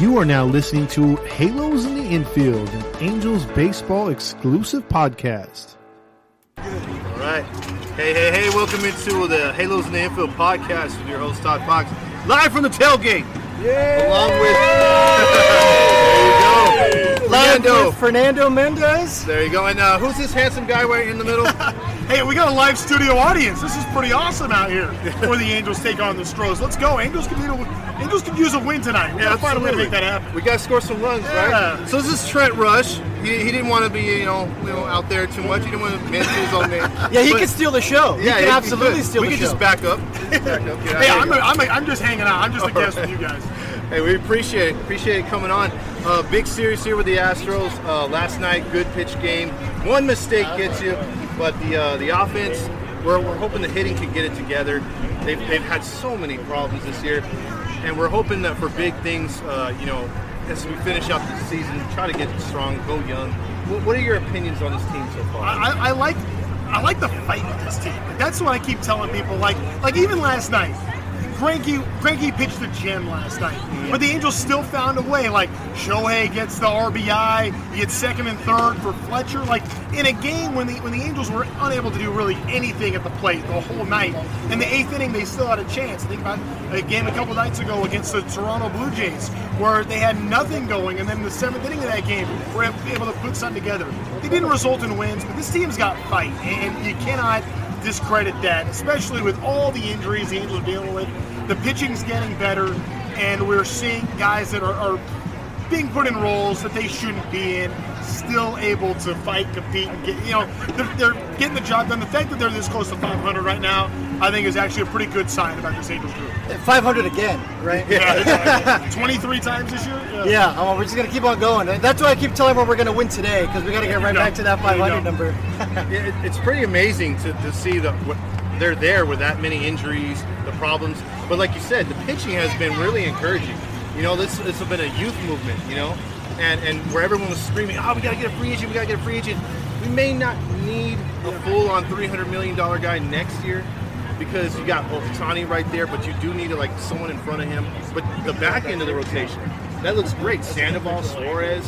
You are now listening to Halos in the Infield, an Angels baseball exclusive podcast. All right. Hey, welcome into the Halos in the Infield podcast with your host, Todd Fox, live from the tailgate. Yeah. Along with... there you go. Lando. Fernando Mendez. There you go. And who's this handsome guy right in the middle? Hey, we got a live studio audience. This is pretty awesome out here before the Angels take on the Astros. Let's go. Angels could use a win tonight. Yeah, find a way to make that happen. We got to score some runs, right? So this is Trent Rush. He didn't want to be, you know, out there too much. He didn't want to mention his own name. Yeah, he could steal the show. Yeah, he could absolutely steal the show. We could just back up. Yeah, hey, I'm just hanging out. I'm just a guest with you guys. Hey, we appreciate it. Appreciate it coming on. Big series here with the Astros. Last night, good pitch game. One mistake gets you. But the offense, we're hoping the hitting can get it together. They've had so many problems this year, and we're hoping that for big things, as we finish out the season, try to get strong, go young. What are your opinions on this team so far? I like the fight with this team. That's what I keep telling people. Like even last night, Frankie pitched the gem last night, but the Angels still found a way. Like, Shohei gets the RBI, he gets second and third for Fletcher. Like, in a game when the Angels were unable to do really anything at the plate the whole night, in the eighth inning they still had a chance. Think about a game a couple nights ago against the Toronto Blue Jays where they had nothing going, and then the seventh inning of that game were able to put something together. They didn't result in wins, but this team's got fight, and you cannot discredit that, especially with all the injuries the Angels are dealing with. The pitching's getting better, and we're seeing guys that are being put in roles that they shouldn't be in, still able to fight, compete, and get, they're getting the job done. The fact that they're this close to 500 right now, I think, is actually a pretty good sign about this Angels group. 500 again, right? Yeah. 23 times this year? Yeah. Oh, we're just going to keep on going. That's why I keep telling everyone we're going to win today, because we got to get right back to that 500 number. It's pretty amazing to see that they're there with that many injuries, the problems. But like you said, the pitching has been really encouraging. This has been a youth movement, and where everyone was screaming, we got to get a free agent, We may not need a full-on $300 million guy next year because you got Ohtani right there, but you do need someone in front of him. But the back end of the rotation, that looks great. Sandoval, Suarez,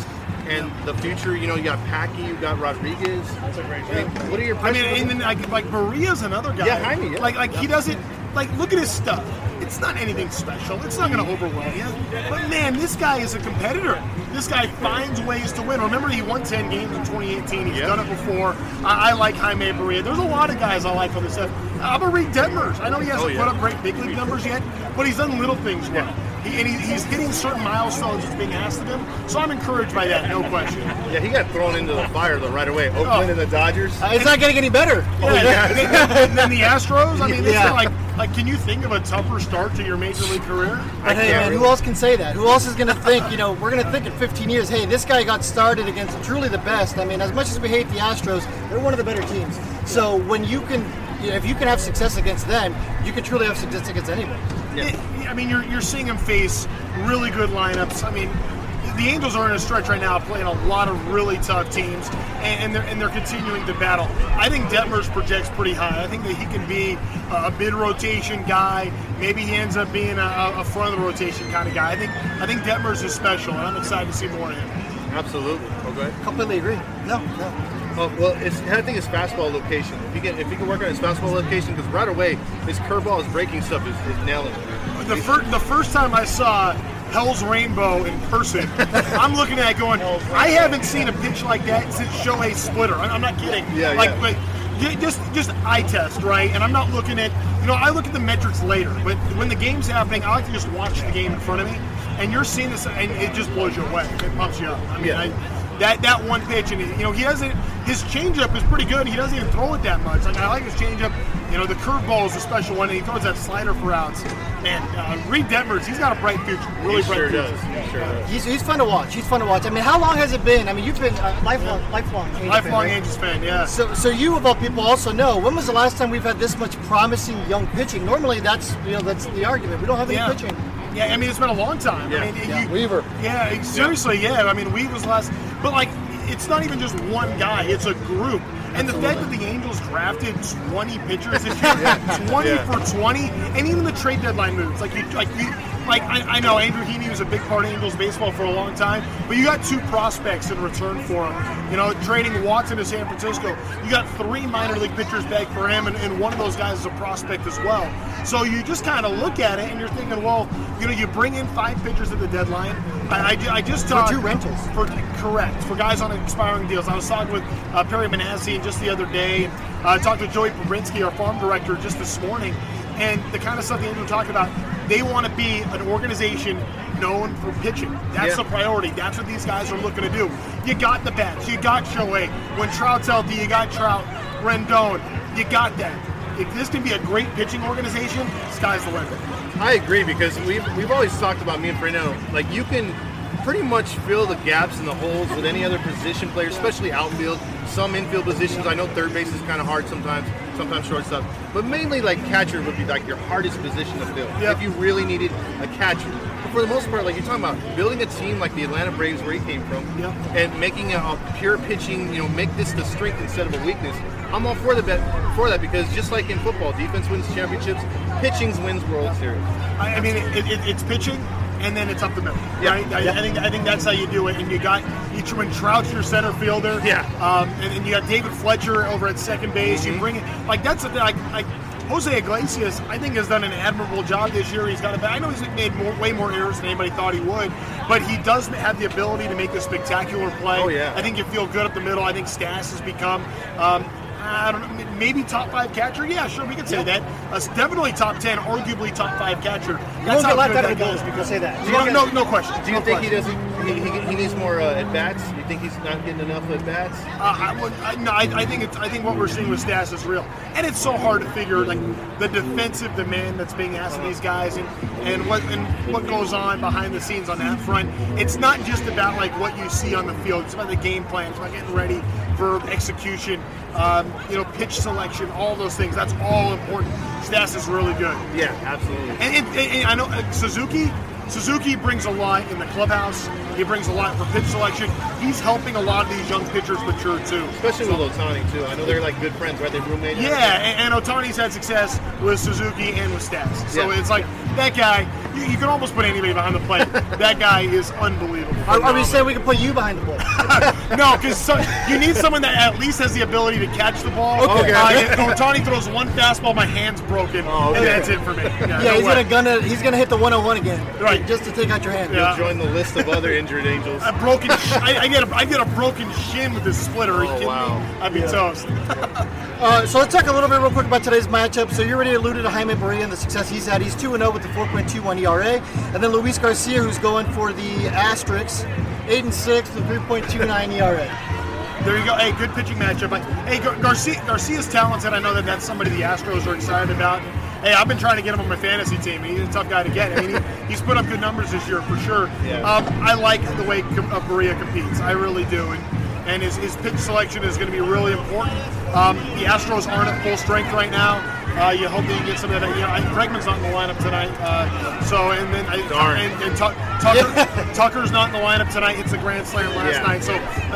and the future, you got Pachy, you got Rodriguez. That's a great job. What are your... and then like Barria's another guy. Yeah, Jaime. Yeah. He doesn't... look at his stuff. It's not anything special. It's not going to overwhelm you. But, man, this guy is a competitor. This guy finds ways to win. Remember, he won 10 games in 2018. He's done it before. I like Jaime Barria. There's a lot of guys I like for this stuff. I'm a Reid Detmers. I know he hasn't put up great big league numbers yet, but he's done little things well. He's hitting certain milestones that's being asked of him, so I'm encouraged by that, no question. Yeah, he got thrown into the fire right away. Oakland and the Dodgers. It's not getting any better. And then the Astros. It's like, can you think of a tougher start to your major league career? But hey, man, who else can say that? Who else is going to think? We're going to think in 15 years, hey, this guy got started against truly the best. As much as we hate the Astros, they're one of the better teams. So when you can, if you can have success against them, you can truly have success against anyone. Yeah. You're seeing him face really good lineups. The Angels are in a stretch right now playing a lot of really tough teams, and they're continuing to battle. I think Detmers projects pretty high. I think that he can be a mid-rotation guy. Maybe he ends up being a front-of-the-rotation kind of guy. I think Detmers is special, and I'm excited to see more of him. Absolutely. Okay. Completely agree. No. I think his fastball location. If he can work on his fastball location, because right away his curveball is breaking stuff, is nailing it. The first time I saw Hell's Rainbow in person, I'm looking at it going, I haven't seen a pitch like that since Shohei's splitter. I'm not kidding. But just eye test, right? And I'm not looking at, I look at the metrics later, but when the game's happening, I like to just watch the game in front of me, and you're seeing this, and it just blows you away. It pumps you up. That one pitch, and he doesn't. His changeup is pretty good. He doesn't even throw it that much. I like his changeup. The curveball is a special one, and he throws that slider for outs. Man, Reid Detmers, he's got a bright future. Really bright future. He sure does. He's fun to watch. How long has it been? You've been a lifelong Angels fan. Lifelong Angels fan, yeah. So you of all people also know, when was the last time we've had this much promising young pitching? Normally, that's the argument. We don't have any pitching. Yeah, it's been a long time. Yeah. Weaver. Yeah, seriously, yeah. Weaver's last. But, it's not even just one guy. It's a group. And the fact that the Angels drafted 20 pitchers this year, 20 for 20, and even the trade deadline moves. like, I know Andrew Heaney was a big part of Angels baseball for a long time, but you got two prospects in return for him. You know, trading Watson to San Francisco, you got three minor league pitchers back for him, and one of those guys is a prospect as well. So you just kind of look at it, and you're thinking, well, you know, you bring in five pitchers at the deadline. I just talked. For two rentals. Correct. For guys on expiring deals. I was talking with Perry Minasian just the other day. I talked to Joey Pobrinsky, our farm director, just this morning. And the kind of stuff the Angels were talking about, they want to be an organization known for pitching. That's the priority. That's what these guys are looking to do. You got the bats. You got Shohei. When Trout's healthy, you got Trout, Rendon. You got that. If this can be a great pitching organization, sky's the limit. I agree, because we've always talked about, me and Fernando, like, you can pretty much fill the gaps and the holes with any other position player, especially outfield, some infield positions. I know third base is kind of hard sometimes shortstop, but mainly like catcher would be like your hardest position to fill if you really needed a catcher. But for the most part, like you're talking about, building a team like the Atlanta Braves, where he came from, and making a pure pitching, you know, make this the strength instead of a weakness. I'm all for that, because just like in football, defense wins championships, pitching wins World Series. I mean, it's pitching, and then it's up the middle, right? I think that's how you do it. And you got Eachman Trout's your center fielder, and you got David Fletcher over at second base. You bring it like that's the thing. Like Jose Iglesias, I think, has done an admirable job this year. He's got a bad. I know he's made way more errors than anybody thought he would, but he does have the ability to make a spectacular play. Oh, yeah. I think you feel good up the middle. I think Stas has become. I don't know, maybe top five catcher? Yeah, sure, we could say that. Definitely top 10, arguably top five catcher. That's how good that guy is. We could say that. No question. Do you think he needs more at-bats? You think he's not getting enough at-bats? I think what we're seeing with Stas is real. And it's so hard to figure, like, the defensive demand that's being asked of these guys and what goes on behind the scenes on that front. It's not just about, like, what you see on the field. It's about the game plan. It's about getting ready for execution. You know, pitch selection, all those things. That's all important. Stas is really good. Yeah, absolutely. And I know Suzuki brings a lot in the clubhouse. He brings a lot for pitch selection. He's helping a lot of these young pitchers mature, too. Especially with Ohtani, too. I know they're, like, good friends, right? They're roommates. Yeah, and Ohtani's had success with Suzuki and with Stas. So it's like, that guy, you can almost put anybody behind the plate. That guy is unbelievable. Are we saying we can put you behind the ball? No, because you need someone that at least has the ability to catch the ball. Okay. Ohtani throws one fastball, my hand's broken, and that's it for me. He's gonna hit the 101 again, right? Just to take out your hand. Yeah. You'll join the list of other injured Angels. A broken, I get a broken shin with this splitter. Are you kidding me? I'd be toast. So let's talk a little bit real quick about today's matchup. So you already alluded to Jaime Barria and the success he's had. He's 2-0 with the 4.21 ERA, and then Luis Garcia, who's going for the Astros, 8-6 with 3.29 ERA. There you go. Hey, good pitching matchup. Hey, Garcia's talented. I know that's somebody the Astros are excited about. Hey, I've been trying to get him on my fantasy team. He's a tough guy to get. I mean, he's put up good numbers this year for sure. Yeah. I like the way Barria competes. I really do. And his pitch selection is going to be really important. The Astros aren't at full strength right now. You hope that you get some of that. You know, Bregman's not in the lineup tonight. Tucker's not in the lineup tonight. It's a grand slam last night. So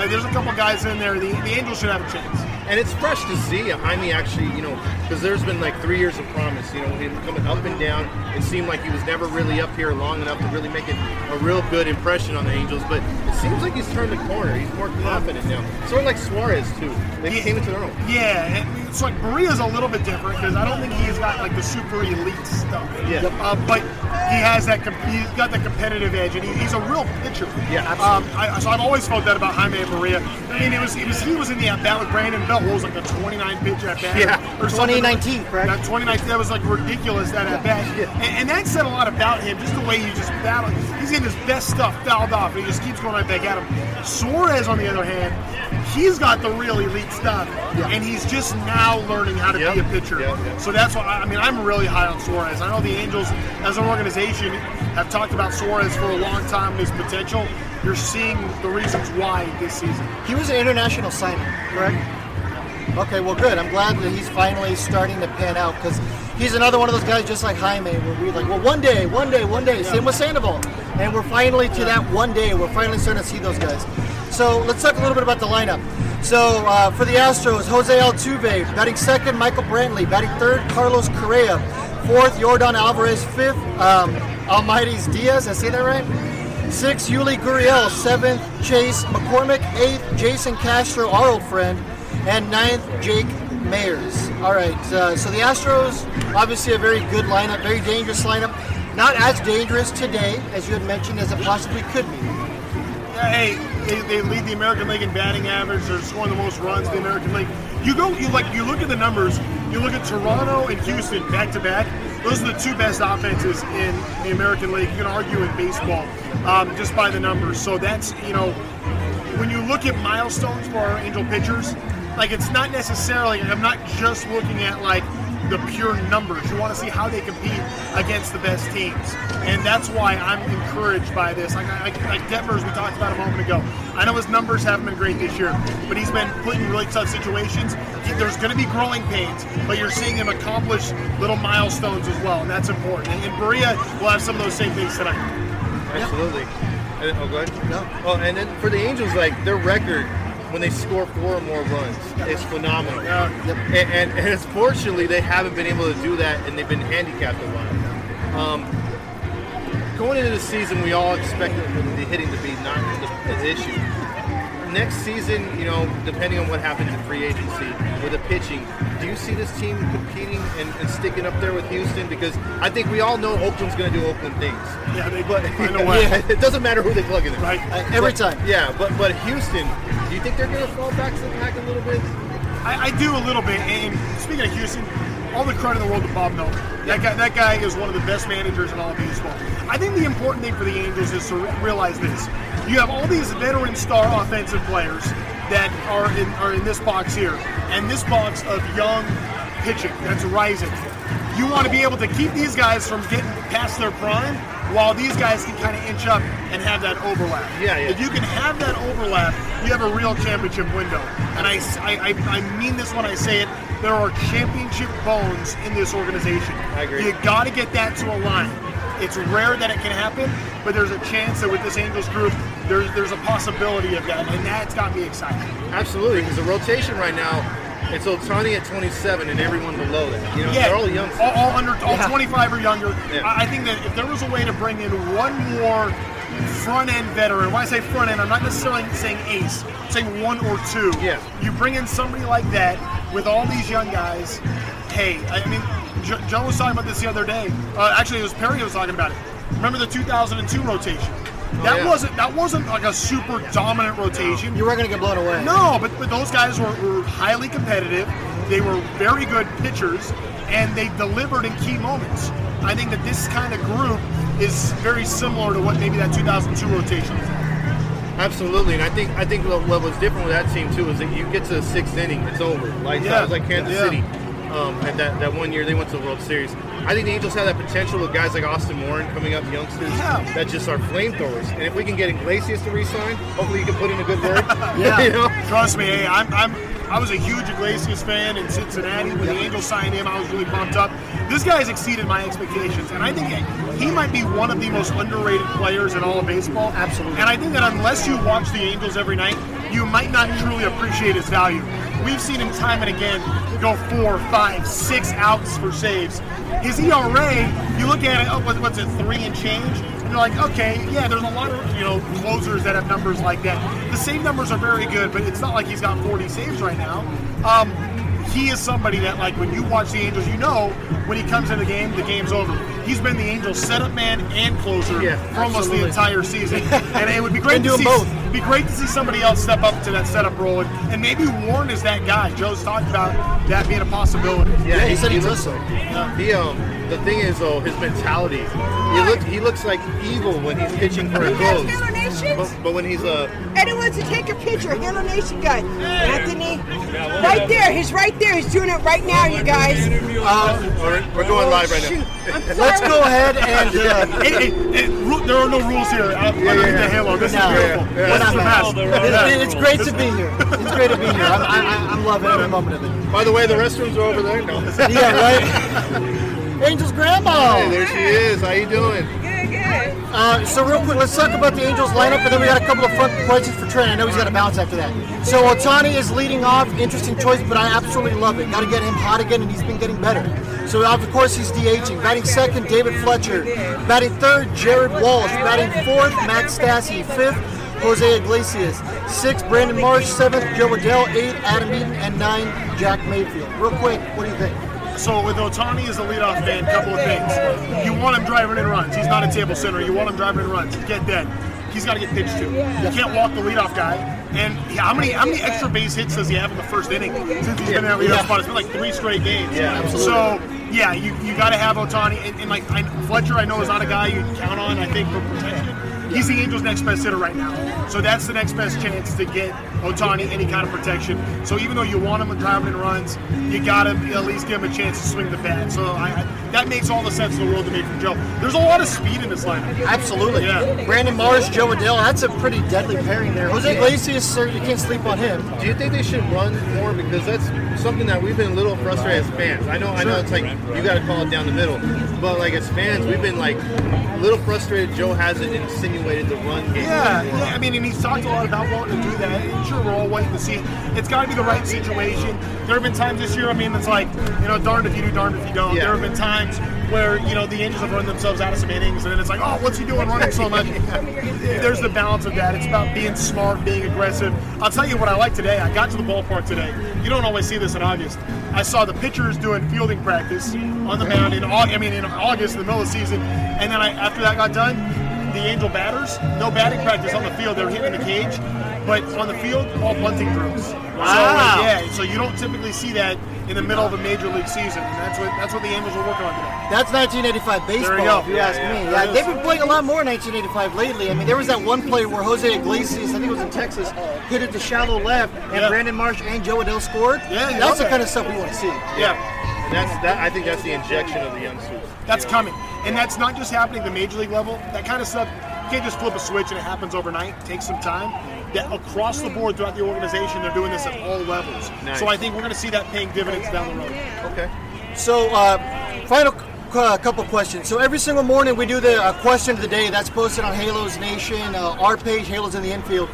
there's a couple guys in there. The Angels should have a chance. And it's fresh to see Jaime actually, you know, because there's been like 3 years of promise, you know, him coming up and down. It seemed like he was never really up here long enough to really make it a real good impression on the Angels. But it seems like he's turned the corner. He's more confident now. Sort of like Suarez, too. They came into their own. Yeah, and it's like Barria's a little bit different because I don't think he's got like the super elite stuff. Yeah. But he has that, he's got that competitive edge, and he's a real pitcher. Yeah, absolutely. So I've always felt that about Jaime and Barria. I mean, he was in the at-bat with Brandon Belt. What was like a 29-pitch at bat? Yeah, or 2019, correct? That 2019, that was like ridiculous, that at bat. Yeah. And that said a lot about him, just the way he just battled. He's getting his best stuff fouled off, and he just keeps going right back at him. Suarez, on the other hand, he's got the real elite stuff, and he's just now learning how to be a pitcher. So that's why, I mean, I'm really high on Suarez. I know the Angels, as an organization, have talked about Suarez for a long time and his potential. You're seeing the reasons why this season. He was an international signing, correct? Okay, well, good. I'm glad that he's finally starting to pan out because he's another one of those guys just like Jaime where we're like, well, one day. Same with Sandoval. And we're finally to that one day. We're finally starting to see those guys. So let's talk a little bit about the lineup. So for the Astros, Jose Altuve, batting second, Michael Brantley, batting third, Carlos Correa, fourth, Yordan Alvarez, fifth, Almighty's Diaz, I say that right? 6, Yuli Gurriel. 7th, Chase McCormick. 8th, Jason Castro, our old friend. And 9th, Jake Mayers. All right, so the Astros, obviously a very good lineup, very dangerous lineup. Not as dangerous today, as you had mentioned, as it possibly could be. Hey, they lead the American League in batting average. They're scoring the most runs in the American League. You look at the numbers. You look at Toronto and Houston back to back. Those are the two best offenses in the American League. You can argue in baseball, just by the numbers. So that's, when you look at milestones for our Angel pitchers, like it's not necessarily. I'm not just looking at the pure numbers. You want to see how they compete against the best teams. And that's why I'm encouraged by this. Like Detmers, we talked about a moment ago. I know his numbers haven't been great this year, but he's been put in really tough situations. There's going to be growing pains, but you're seeing him accomplish little milestones as well, and that's important. And Barria will have some of those same things tonight. Absolutely. Yeah. Oh, go ahead. No. Oh, and then for the Angels, their record, when they score 4 or more runs, it's phenomenal. And fortunately, they haven't been able to do that, and they've been handicapped a lot. Going into the season, we all expected the hitting to be not an issue. Next season, depending on what happens in free agency with the pitching, do you see this team competing and sticking up there with Houston? Because I think we all know Oakland's going to do Oakland things. Yeah, they find a way. Yeah, it doesn't matter who they plug in there. Right. Every time. Yeah, but Houston, do you think they're going to fall back to the pack a little bit? I do a little bit. And speaking of Houston, all the credit in the world to Bob Melvin. That guy is one of the best managers in all of baseball. I think the important thing for the Angels is to realize this. You have all these veteran star offensive players that are in this box here, and this box of young pitching that's rising. You want to be able to keep these guys from getting past their prime while these guys can kind of inch up and have that overlap. Yeah. If you can have that overlap, you have a real championship window. And I mean this when I say it. There are championship bones in this organization. I agree. You got to get that to align. It's rare that it can happen, but there's a chance that with this Angels group, there's a possibility of that, and that's got me excited. Absolutely, because the rotation right now, it's Ohtani at 27 and everyone below that. They're all young. All 25 or younger. Yeah. I think that if there was a way to bring in one more front-end veteran, when I say front-end, I'm not necessarily saying ace, I'm saying one or two. Yeah. You bring in somebody like that with all these young guys, hey, I mean, Joe was talking about this the other day. Actually, it was Perry who was talking about it. Remember the 2002 rotation? That wasn't like a super dominant rotation. You weren't going to get blown away. No, but those guys were highly competitive. They were very good pitchers, and they delivered in key moments. I think that this kind of group is very similar to what maybe that 2002 rotation is. Absolutely, and I think what was different with that team too is that you get to the 6th inning, it's over. That was like Kansas City. And that one year they went to the World Series. I think the Angels have that potential with guys like Austin Warren coming up, youngsters that just are flamethrowers. And if we can get Iglesias to re-sign, hopefully you can put in a good word. Trust me, hey, I was a huge Iglesias fan in Cincinnati. When the Angels signed him, I was really pumped up. This guy's exceeded my expectations, and I think he might be one of the most underrated players in all of baseball. Absolutely. And I think that unless you watch the Angels every night, you might not truly appreciate his value. We've seen him time and again go 4, 5, 6 outs for saves. His ERA, you look at it, what's it, 3 and change? And you're like, okay, yeah, there's a lot of closers that have numbers like that. The save numbers are very good, but it's not like he's got 40 saves right now. He is somebody that, when you watch the Angels, when he comes in the game's over. He's been the Angels' setup man and closer for almost the entire season, and it would be great to see both. It'd be great to see somebody else step up to that setup role, and maybe Warren is that guy. Joe's talked about that being a possibility. Yeah, he said he listened. The thing is, though, his mentality. He looks like evil when he's pitching for a close. But when he's a... Anyone to take a picture, Halo Nation guy. Anthony, right there. He's right there. He's doing it right now, you guys. We're going live right now. Let's go ahead and... there are no rules here. The Halo. This is beautiful. It's great to be here. It's great to be here. I'm loving every moment of it. By the way, the restrooms are over there. No. Yeah, right? Angels grandma. Hey, there she is. How you doing? Good. So real quick, let's talk about the Angels lineup, and then we got a couple of fun questions for Trent. I know he's got to bounce after that. So Ohtani is leading off. Interesting choice, but I absolutely love it. Got to get him hot again, and he's been getting better. So of course he's DHing. Batting second, David Fletcher. Batting third, Jared Walsh. Batting fourth, Matt Stassi. Fifth, Jose Iglesias. Sixth, Brandon Marsh. Seventh, Joe Adell. Eighth, Adam Eaton. And nine, Jack Mayfield. Real quick, what do you think? So with Ohtani as the leadoff man, a couple of things. You want him driving in runs. He's not a table center. You want him driving in runs. Get dead. He's got to get pitched to. You can't walk the leadoff guy. And how many extra base hits does he have in the first inning since he's been in that leadoff spot? It's been like 3 straight games. Yeah, absolutely. So, yeah, you got to have Ohtani. And like Fletcher, I know, is not a guy you can count on, I think, for protection. He's the Angels' next best hitter right now. So that's the next best chance to get Ohtani any kind of protection. So even though you want him driving in runs, you got to at least give him a chance to swing the bat. So that makes all the sense in the world to me from Joe. There's a lot of speed in this lineup. Absolutely. Yeah. Brandon Marsh, Joe Adell, that's a pretty deadly pairing there. Jose Iglesias, sir, you can't sleep on him. Do you think they should run more? Because that's something that we've been a little frustrated as fans. I know it's like you got to call it down the middle. But like as fans, we've been like a little frustrated Joe hasn't insinuated the run game. Yeah, I mean, and he's talked a lot about wanting to do that. And sure, we're all waiting to see. It's got to be the right situation. There have been times this year, I mean, it's like, you know, darned if you do, darned if you don't. Yeah. There have been times where, you know, the Angels have run themselves out of some innings, and then it's like, oh, what's he doing running so much? There's the balance of that. It's about being smart, being aggressive. I'll tell you what I like today. I got to the ballpark today. You don't always see this in August. I saw the pitchers doing fielding practice on the mound in August, in the middle of the season, and then after that got done, the Angel batters, no batting practice on the field. They were hitting the cage, but on the field, all bunting drills. Wow. So you don't typically see that in the middle of a major league season. And that's what the Angels are working on today. That's 1985 baseball, if you ask me. Yeah, they've been playing a lot more in 1985 lately. I mean, there was that one play where Jose Iglesias, I think it was in Texas, hit it to shallow left, and Brandon Marsh and Joe Adell scored. Yeah, that's the kind of stuff we want to see. Yeah. I think that's the injection of the young suits. That's coming. And that's not just happening at the major league level. That kind of stuff, you can't just flip a switch and it happens overnight. It takes some time. That across the board throughout the organization, they're doing this at all levels. Nice. So I think we're going to see that paying dividends down the road. Okay. So final couple questions. So every single morning we do the question of the day that's posted on Halos Nation, our page, Halos in the Infield.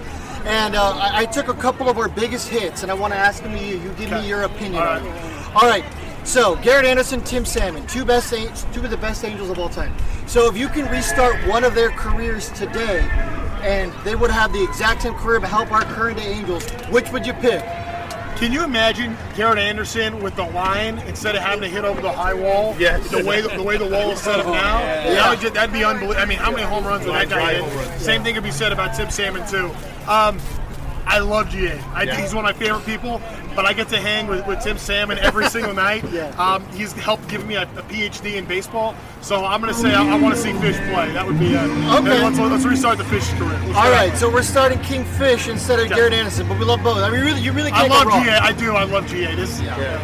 And I took a couple of our biggest hits, and I want to ask them to you. You give me your opinion on it. All right. So, Garrett Anderson, Tim Salmon, two of the best Angels of all time. So, if you can restart one of their careers today, and they would have the exact same career to help our current day Angels, which would you pick? Can you imagine Garrett Anderson with the line instead of having to hit over the high wall? Yes. The way the wall is set up now, that'd be unbelievable. I mean, how many home runs would that guy hit? Same thing could be said about Tim Salmon too. I love GA. I think he's one of my favorite people, but I get to hang with Tim Salmon every single night. He's helped give me a PhD in baseball, so I'm going to say I want to see Fish play. That would be okay. Let's restart the Fish career. All right, so we're starting King Fish instead of Garrett Anderson, but we love both. I mean, you really can't go wrong. I love GA. I do. I love GA.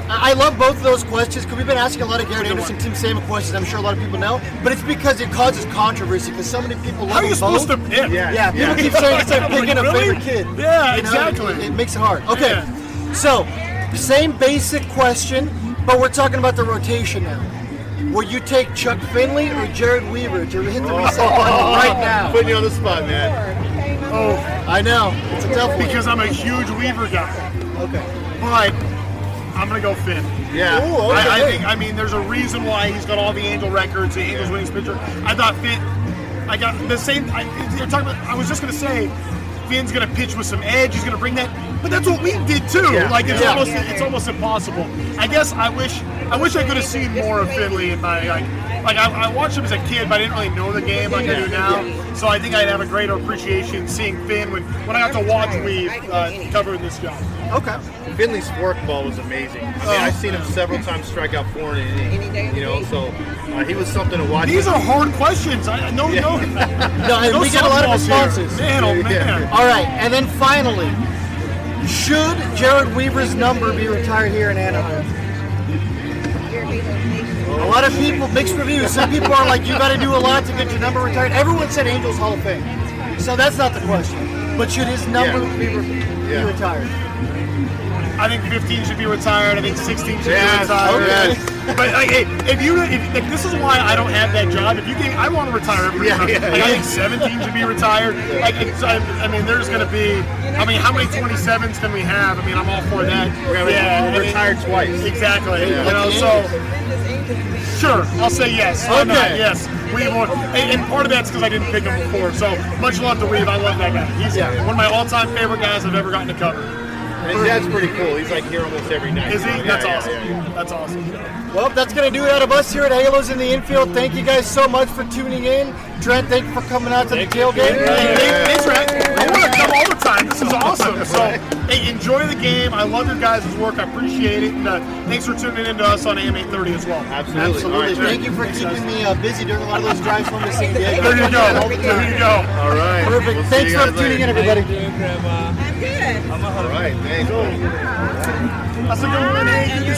I love both of those questions because we've been asking a lot of Garrett Anderson, Tim Salmon questions. I'm sure a lot of people know, but it's because it causes controversy because so many people love them both. How are you supposed to pick? People keep saying it's like picking a favorite kid. Exactly. It makes it hard. Okay, so same basic question, but we're talking about the rotation now. Would you take Chuck Finley or Jered Weaver to hit the reset button right now? Putting you on the spot, man. Oh, I know. It's a tough because I'm a huge Weaver guy. Okay. But I'm going to go Finn. Yeah. Ooh, okay. I mean, there's a reason why he's got all the Angel records, the Angels winning pitcher. I thought Finn, I got the same, I was just going to say, Finn's going to pitch with some edge. He's going to bring that, but that's what we did too. It's almost impossible. I guess I wish I could have seen more of Finley in my I watched him as a kid, but I didn't really know the game like I do now. So I think I'd have a greater appreciation seeing Finn when I got to watch Weave covering this job. Okay. Finley's forkball was amazing. I mean, I've seen him several times strike out 4 in an inning. So he was something to watch. These are hard questions. We get a lot of responses. Man, oh man. All right, and then finally, should Jered Weaver's number be retired here in Anaheim? A lot of people, mixed reviews. Some people are like, you got to do a lot to get your number retired. Everyone said Angels Hall of Fame. So that's not the question. But should his number be retired? I think 15 should be retired. I think 16 should be retired. Okay. But like, hey, if this is why I don't have that job. If you think I want to retire, I think 17 should be retired. Like, I mean, there's going to be. I mean, how many 27s can we have? I mean, I'm all for that. We're retired twice. Exactly. Yeah. You know, so sure, I'll say yes. Okay. Not, yes. And part of that's because I didn't pick him before. So much love to Weave. I love that guy. He's one of my all-time favorite guys I've ever gotten to cover. And his dad's pretty cool. He's like here almost every night. Is he? Yeah, that's awesome. Yeah. That's awesome. Well, that's going to do it out of us here at Halos in the Infield. Thank you guys so much for tuning in. Trent, thank you for coming out to the tailgate. Thanks, Trent. I want to come all the time. This is awesome. So, hey, enjoy the game. I love your guys' work. I appreciate it. And thanks for tuning in to us on AM 830 as well. Absolutely. Right, thank you for keeping me busy during a lot of those drives from the city. There you go. All right. Perfect. We'll thanks for tuning in, everybody. I'm good. All right. Thanks. Cool. That's a good one.